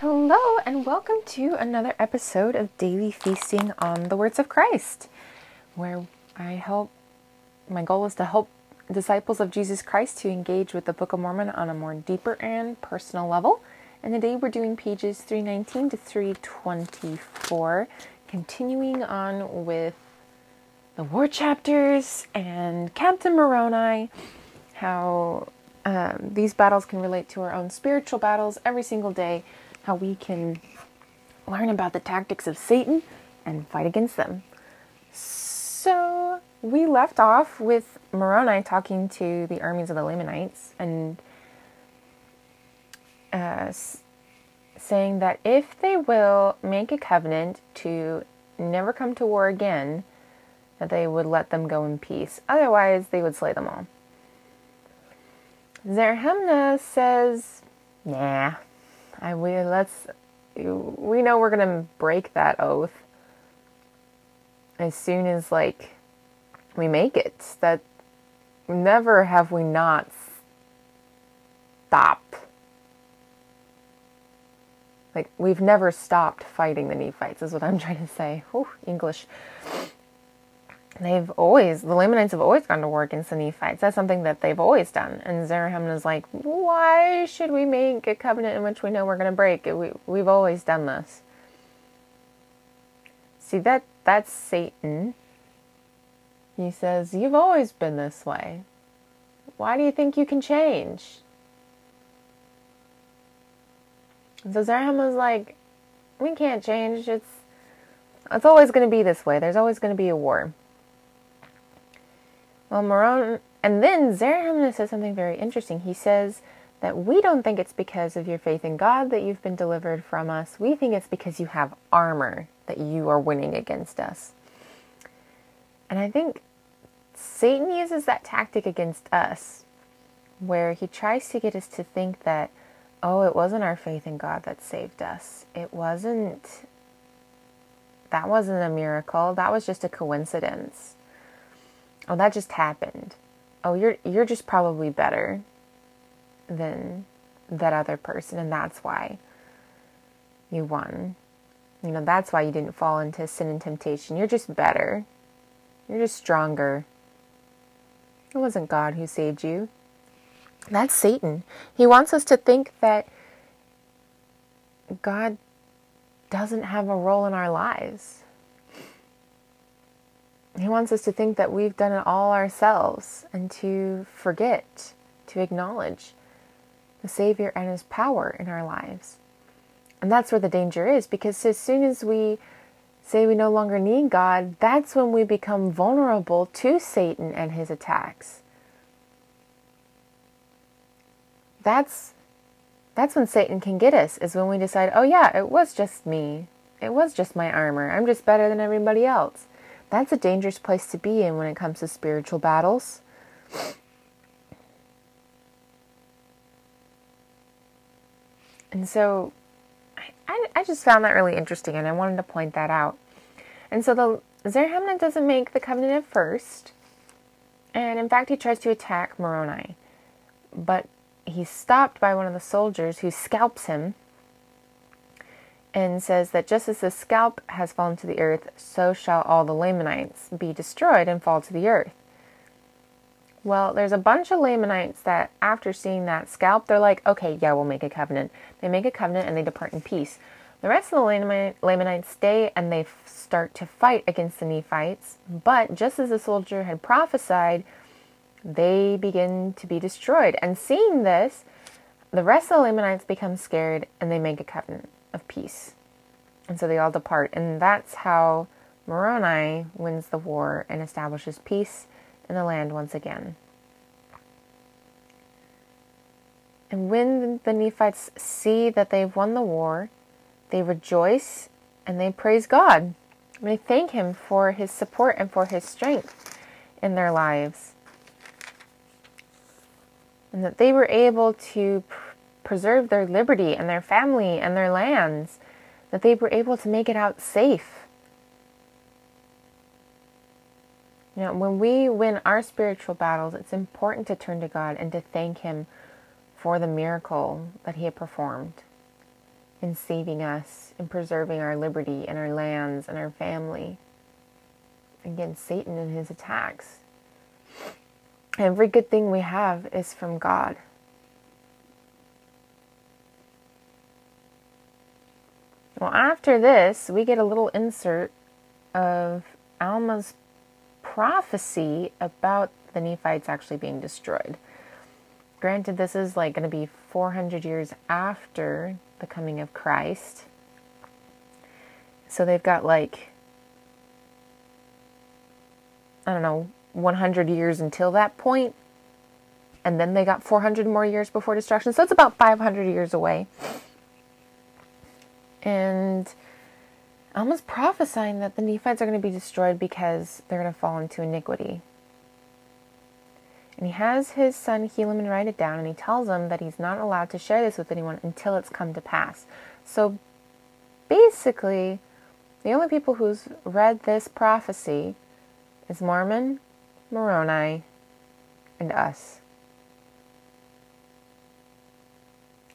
Hello and welcome to another episode of Daily Feasting on the Words of Christ, where my goal is to help disciples of Jesus Christ to engage with the Book of Mormon on a more deeper and personal level. And today we're doing pages 319 to 324, continuing on with the war chapters and Captain Moroni, how these battles can relate to our own spiritual battles every single day, how we can learn about the tactics of Satan and fight against them. So we left off with Moroni talking to the armies of the Lamanites and saying that if they will make a covenant to never come to war again, that they would let them go in peace. Otherwise, they would slay them all. Zerahemnah says, nah. We know we're gonna break that oath as soon as we make it. That never have we not stopped. We've never stopped fighting the Nephites is what I'm trying to say. Whew, English. The Lamanites have always gone to war against the Nephites. That's something that they've always done. And Zerahemnah is like, why should we make a covenant in which we know we're going to break it? We've always done this. See, that's Satan. He says, you've always been this way. Why do you think you can change? So Zerahemnah's like, we can't change. It's always going to be this way. There's always going to be a war. Well, and then Zerahemnah says something very interesting. He says that we don't think it's because of your faith in God that you've been delivered from us. We think it's because you have armor that you are winning against us. And I think Satan uses that tactic against us, where he tries to get us to think that, oh, it wasn't our faith in God that saved us. That wasn't a miracle. That was just a coincidence. Oh, that just happened. Oh, you're just probably better than that other person, and that's why you won. You know, that's why you didn't fall into sin and temptation. You're just better. You're just stronger. It wasn't God who saved you. That's Satan. He wants us to think that God doesn't have a role in our lives. He wants us to think that we've done it all ourselves and to forget to acknowledge the Savior and His power in our lives. And that's where the danger is, because as soon as we say we no longer need God, that's when we become vulnerable to Satan and his attacks. That's when Satan can get us, is when we decide, oh yeah, it was just me. It was just my armor. I'm just better than everybody else. That's a dangerous place to be in when it comes to spiritual battles. And so I just found that really interesting, and I wanted to point that out. And so the Zerahemnah doesn't make the covenant at first. And in fact, he tries to attack Moroni. But he's stopped by one of the soldiers who scalps him and says that just as the scalp has fallen to the earth, so shall all the Lamanites be destroyed and fall to the earth. Well, there's a bunch of Lamanites that after seeing that scalp, they're like, okay, yeah, we'll make a covenant. They make a covenant and they depart in peace. The rest of the Lamanites stay and they start to fight against the Nephites. But just as the soldier had prophesied, they begin to be destroyed. And seeing this, the rest of the Lamanites become scared and they make a covenant of peace. And so they all depart. And that's how Moroni wins the war and establishes peace in the land once again. And when the Nephites see that they've won the war, they rejoice and they praise God. And they thank Him for His support and for His strength in their lives. And that they were able to preserve their liberty and their family and their lands, that they were able to make it out safe. You know, when we win our spiritual battles, it's important to turn to God and to thank Him for the miracle that He had performed. in saving us, in preserving our liberty and our lands and our family against Satan and his attacks. Every good thing we have is from God. Well, after this, we get a little insert of Alma's prophecy about the Nephites actually being destroyed. Granted, this is like going to be 400 years after the coming of Christ. So they've got like, I don't know, 100 years until that point. And then they got 400 more years before destruction. So it's about 500 years away. And Alma's prophesying that the Nephites are going to be destroyed because they're going to fall into iniquity. And he has his son Helaman write it down, and he tells him that he's not allowed to share this with anyone until it's come to pass. So basically, the only people who's read this prophecy is Mormon, Moroni, and us.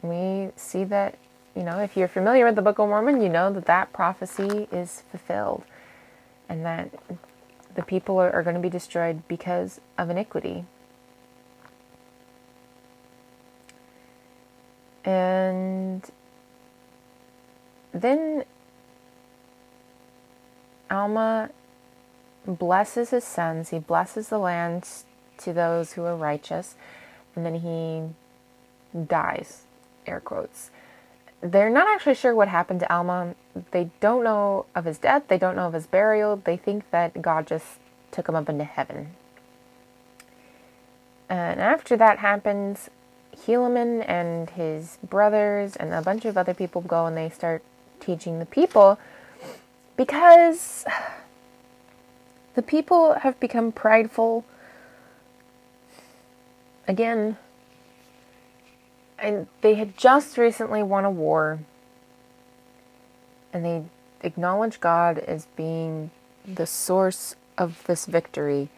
We see that, you know, if you're familiar with the Book of Mormon, you know that that prophecy is fulfilled, and that the people are going to be destroyed because of iniquity. And then Alma blesses his sons. He blesses the land to those who are righteous. And then he dies, air quotes. They're not actually sure what happened to Alma. They don't know of his death. They don't know of his burial. They think that God just took him up into heaven. And after that happens, Helaman and his brothers and a bunch of other people go and they start teaching the people, because the people have become prideful again. And they had just recently won a war, and they acknowledge God as being the source of this victory.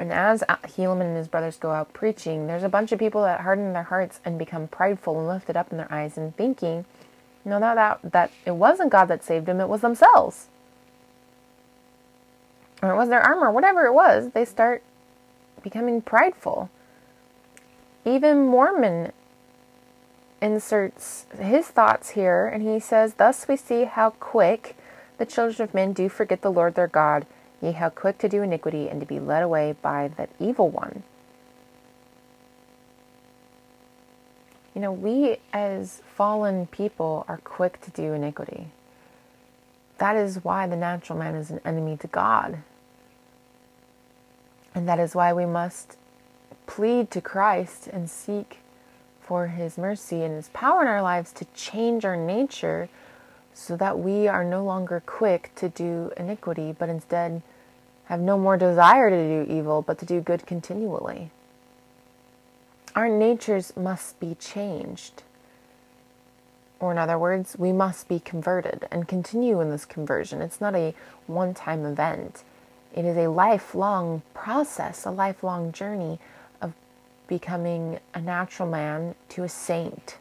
And as Helaman and his brothers go out preaching, there's a bunch of people that harden their hearts and become prideful and lift it up in their eyes and thinking, no, that it wasn't God that saved them, it was themselves. Or it was their armor, whatever it was. They start becoming prideful. Even Mormon inserts his thoughts here, and he says, "Thus we see how quick the children of men do forget the Lord their God, yea, how quick to do iniquity and to be led away by the evil one." You know, we as fallen people are quick to do iniquity. That is why the natural man is an enemy to God. And that is why we must plead to Christ and seek for his mercy and his power in our lives to change our nature so that we are no longer quick to do iniquity, but instead have no more desire to do evil, but to do good continually. Our natures must be changed. Or in other words, we must be converted and continue in this conversion. It's not a one-time event. It is a lifelong process, a lifelong journey of becoming a natural man to a saint.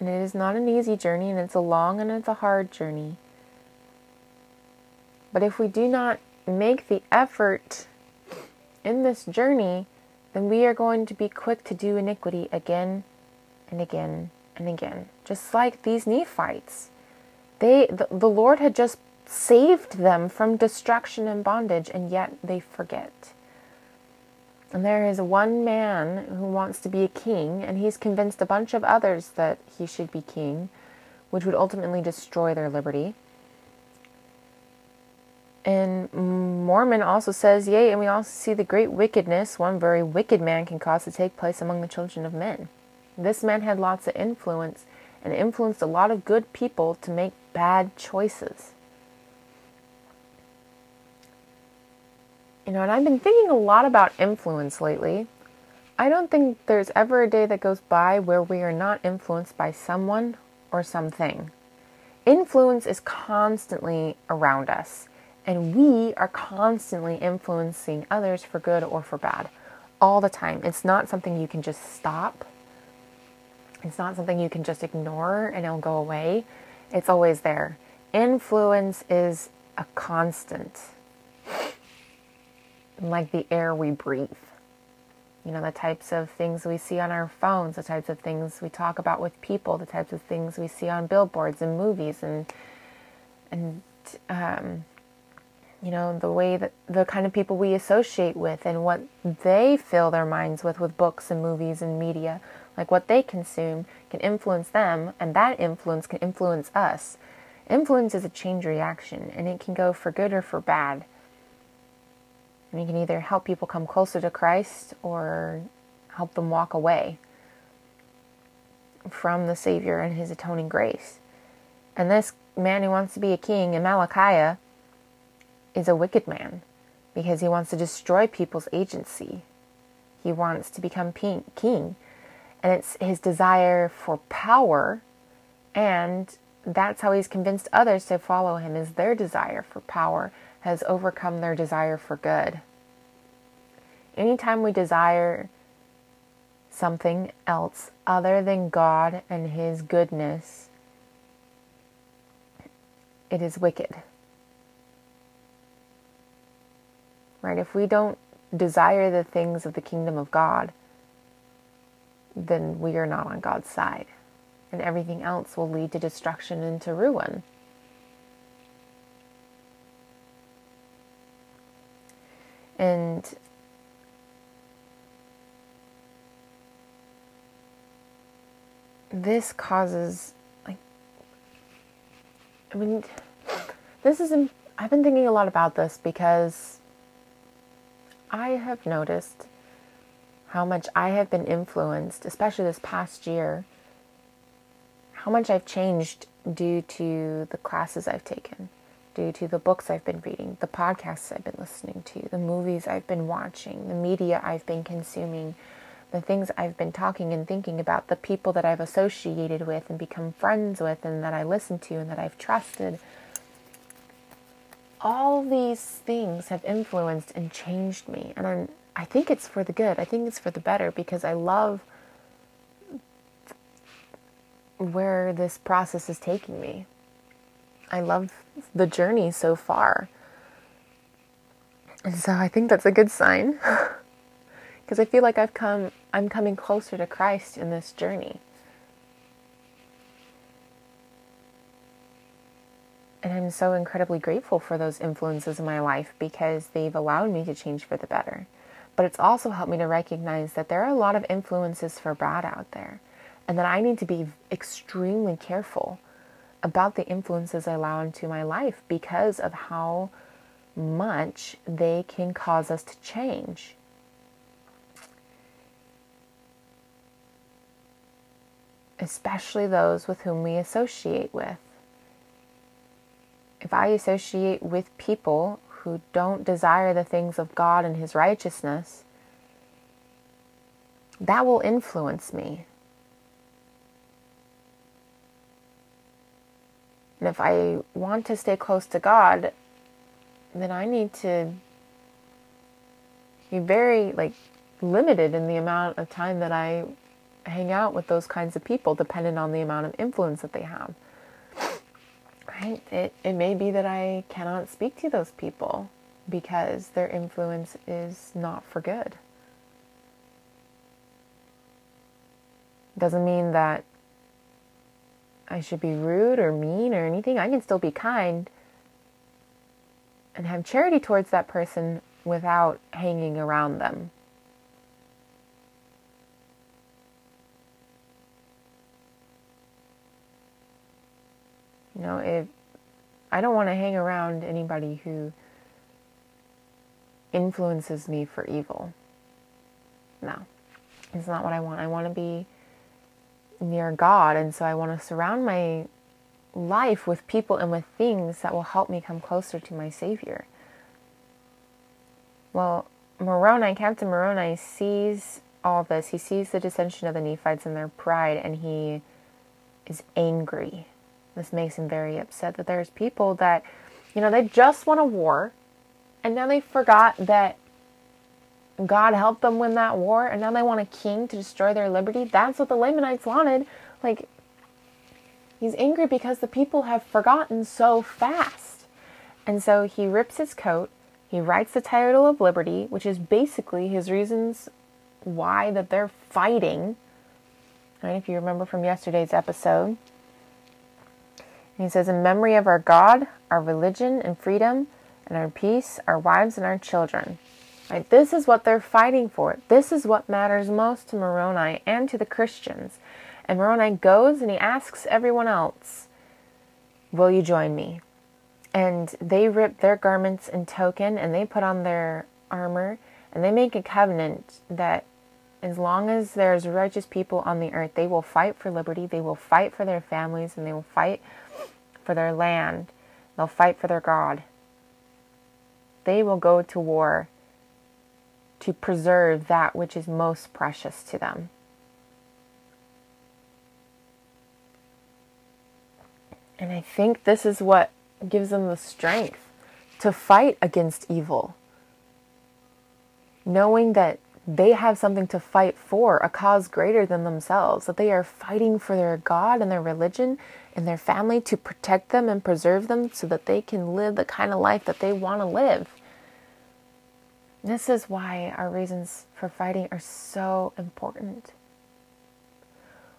And it is not an easy journey, and it's a long and it's a hard journey. But if we do not make the effort in this journey, then we are going to be quick to do iniquity again and again and again. Just like these Nephites. The Lord had just saved them from destruction and bondage, and yet they forget. And there is one man who wants to be a king, and he's convinced a bunch of others that he should be king, which would ultimately destroy their liberty. And Mormon also says, "Yea, and we also see the great wickedness one very wicked man can cause to take place among the children of men." This man had lots of influence, and influenced a lot of good people to make bad choices. You know, and I've been thinking a lot about influence lately. I don't think there's ever a day that goes by where we are not influenced by someone or something. Influence is constantly around us, and we are constantly influencing others for good or for bad. all the time. It's not something you can just stop. It's not something you can just ignore and it'll go away. It's always there. Influence is a constant, like the air we breathe. You know, the types of things we see on our phones, the types of things we talk about with people, the types of things we see on billboards and movies, and you know, the way that the kind of people we associate with and what they fill their minds with books and movies and media, like what they consume can influence them, and that influence can influence us. Influence is a chain reaction, and it can go for good or for bad. And you can either help people come closer to Christ or help them walk away from the Savior and his atoning grace. And this man who wants to be a king, Amalickiah, is a wicked man because he wants to destroy people's agency. He wants to become king. And it's his desire for power, and that's how he's convinced others to follow him, is their desire for power has overcome their desire for good. Anytime we desire something else other than God and his goodness, it is wicked. Right? If we don't desire the things of the kingdom of God, then we are not on God's side. And everything else will lead to destruction and to ruin. And this causes, I've been thinking a lot about this because I have noticed how much I have been influenced, especially this past year, how much I've changed due to the classes I've taken, due to the books I've been reading, the podcasts I've been listening to, the movies I've been watching, the media I've been consuming, the things I've been talking and thinking about, the people that I've associated with and become friends with and that I listen to and that I've trusted. All these things have influenced and changed me. And I think it's for the good. I think it's for the better because I love where this process is taking me. I love the journey so far. And so I think that's a good sign because I feel like I'm coming closer to Christ in this journey. And I'm so incredibly grateful for those influences in my life because they've allowed me to change for the better. But it's also helped me to recognize that there are a lot of influences for bad out there and that I need to be extremely careful about the influences I allow into my life because of how much they can cause us to change. Especially those with whom we associate with. If I associate with people who don't desire the things of God and his righteousness, that will influence me. And if I want to stay close to God, then I need to be very, limited in the amount of time that I hang out with those kinds of people, dependent on the amount of influence that they have. Right? It may be that I cannot speak to those people because their influence is not for good. Doesn't mean that I should be rude or mean or anything. I can still be kind and have charity towards that person without hanging around them. You know, if I don't want to hang around anybody who influences me for evil. No, it's not what I want. I want to be near God, and so I want to surround my life with people and with things that will help me come closer to my Savior. Well, Captain Moroni sees all this. He sees the dissension of the Nephites and their pride, and he is angry. This makes him very upset that there's people that, they just won a war, and now they forgot that God helped them win that war, and now they want a king to destroy their liberty. That's what the Lamanites wanted. Like, he's angry because the people have forgotten so fast. And so he rips his coat, he writes the title of liberty, which is basically his reasons why that they're fighting, right? If you remember from yesterday's episode. And he says, in memory of our God, our religion and freedom, and our peace, our wives and our children. Right? This is what they're fighting for. This is what matters most to Moroni and to the Christians. And Moroni goes and he asks everyone else, will you join me? And they rip their garments in token, and they put on their armor, and they make a covenant that as long as there's righteous people on the earth, they will fight for liberty, they will fight for their families, and they will fight for their land. They'll fight for their God. They will go to war to preserve that which is most precious to them. And I think this is what gives them the strength to fight against evil. Knowing that they have something to fight for, a cause greater than themselves, that they are fighting for their God and their religion and their family to protect them and preserve them so that they can live the kind of life that they want to live. This is why our reasons for fighting are so important.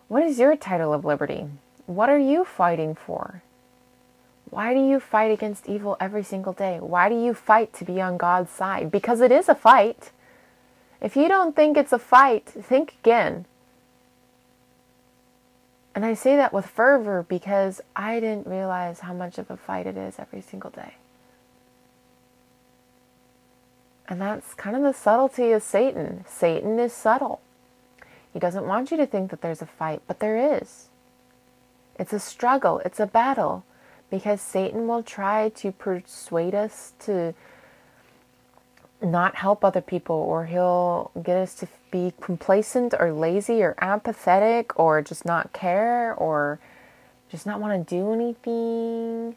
What is your title of liberty? What are you fighting for? Why do you fight against evil every single day? Why do you fight to be on God's side? Because it is a fight. If you don't think it's a fight, think again. And I say that with fervor because I didn't realize how much of a fight it is every single day. And that's kind of the subtlety of Satan. Satan is subtle. He doesn't want you to think that there's a fight, but there is. It's a struggle. It's a battle. Because Satan will try to persuade us to not help other people, or he'll get us to be complacent or lazy or apathetic or just not care or just not want to do anything,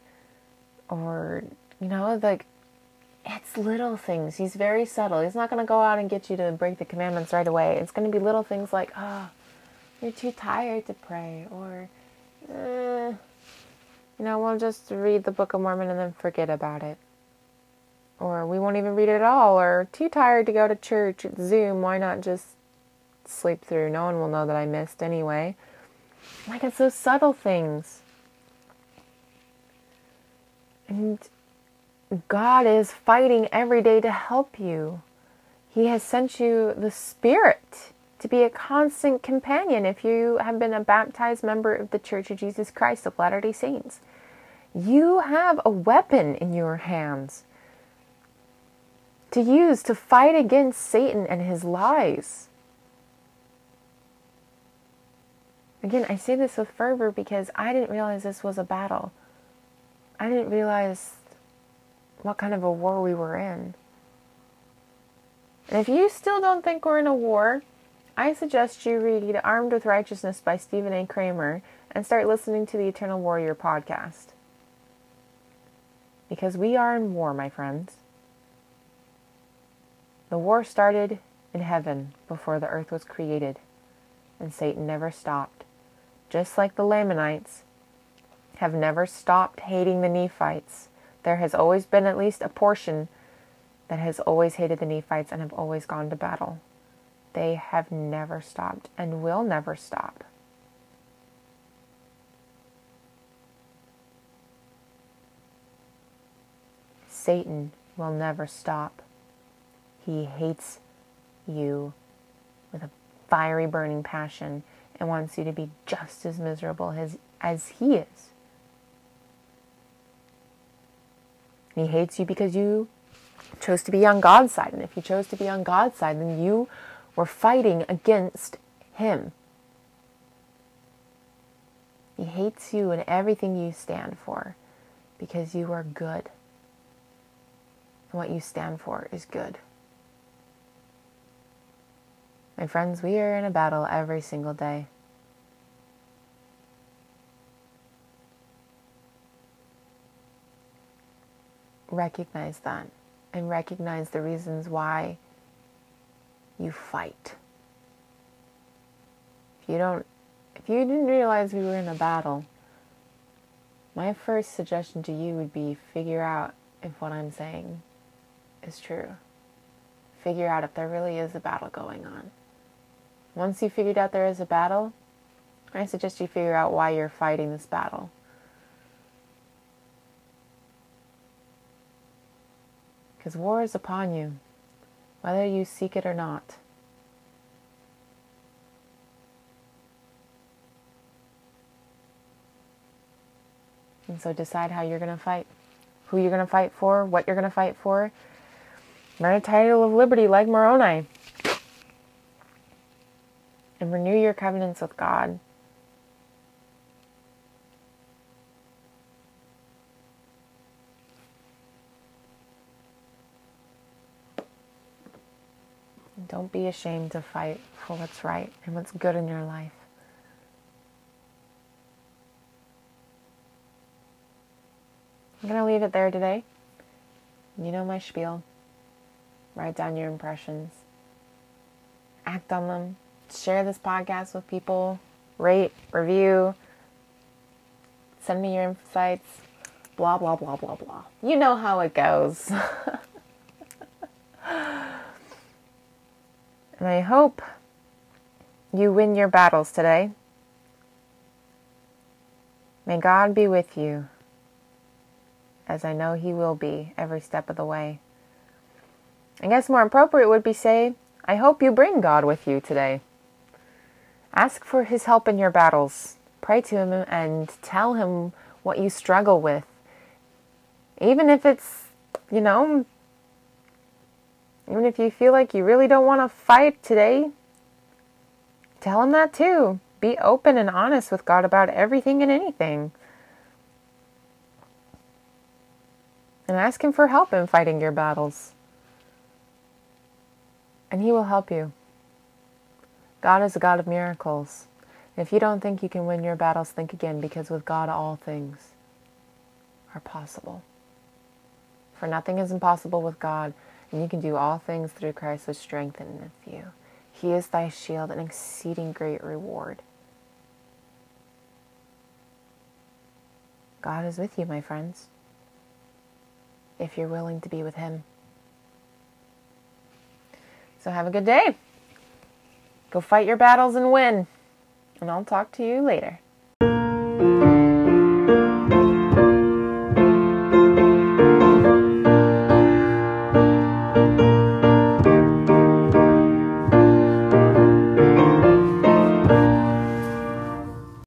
or, you know, like, it's little things. He's very subtle. He's not going to go out and get you to break the commandments right away. It's going to be little things like, oh, you're too tired to pray, or, you know, we'll just read the Book of Mormon and then forget about it. Or we won't even read it at all, or too tired to go to church, it's Zoom, why not just sleep through? No one will know that I missed anyway. Like, it's those subtle things. And God is fighting every day to help you. He has sent you the Spirit to be a constant companion if you have been a baptized member of the Church of Jesus Christ of Latter-day Saints. You have a weapon in your hands to use to fight against Satan and his lies. Again, I say this with fervor because I didn't realize this was a battle. I didn't realize what kind of a war we were in. And if you still don't think we're in a war, I suggest you read Armed with Righteousness by Stephen A. Kramer and start listening to the Eternal Warrior podcast. Because we are in war, my friends. The war started in heaven before the earth was created, and Satan never stopped. Just like the Lamanites have never stopped hating the Nephites, there has always been at least a portion that has always hated the Nephites and have always gone to battle. They have never stopped and will never stop. Satan will never stop. He hates you with a fiery, burning passion and wants you to be just as miserable as he is. He hates you because you chose to be on God's side. And if you chose to be on God's side, then you were fighting against him. He hates you and everything you stand for because you are good. And what you stand for is good. My friends, we are in a battle every single day. Recognize that, and recognize the reasons why you fight. If you didn't realize we were in a battle, my first suggestion to you would be figure out if what I'm saying is true. Figure out if there really is a battle going on. Once you figured out there is a battle, I suggest you figure out why you're fighting this battle. Because war is upon you, whether you seek it or not. And so decide how you're going to fight, who you're going to fight for, what you're going to fight for. Earn a title of liberty like Moroni. And renew your covenants with God. Don't be ashamed to fight for what's right and what's good in your life. I'm going to leave it there today. You know my spiel. Write down your impressions. Act on them. Share this podcast with people. Rate, review. Send me your insights. Blah, blah, blah, blah, blah. You know how it goes. And I hope you win your battles today. May God be with you, as I know He will be every step of the way. I guess more appropriate would be say, I hope you bring God with you today. Ask for His help in your battles. Pray to Him and tell Him what you struggle with. Even if it's, even if you feel like you really don't want to fight today, tell Him that too. Be open and honest with God about everything and anything. And ask Him for help in fighting your battles. And He will help you. God is a God of miracles. And if you don't think you can win your battles, think again, because with God all things are possible. For nothing is impossible with God, and you can do all things through Christ which strengtheneth you. He is thy shield and exceeding great reward. God is with you, my friends, if you're willing to be with Him. So have a good day. Go fight your battles and win. And I'll talk to you later.